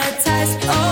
hypnotized. Oh.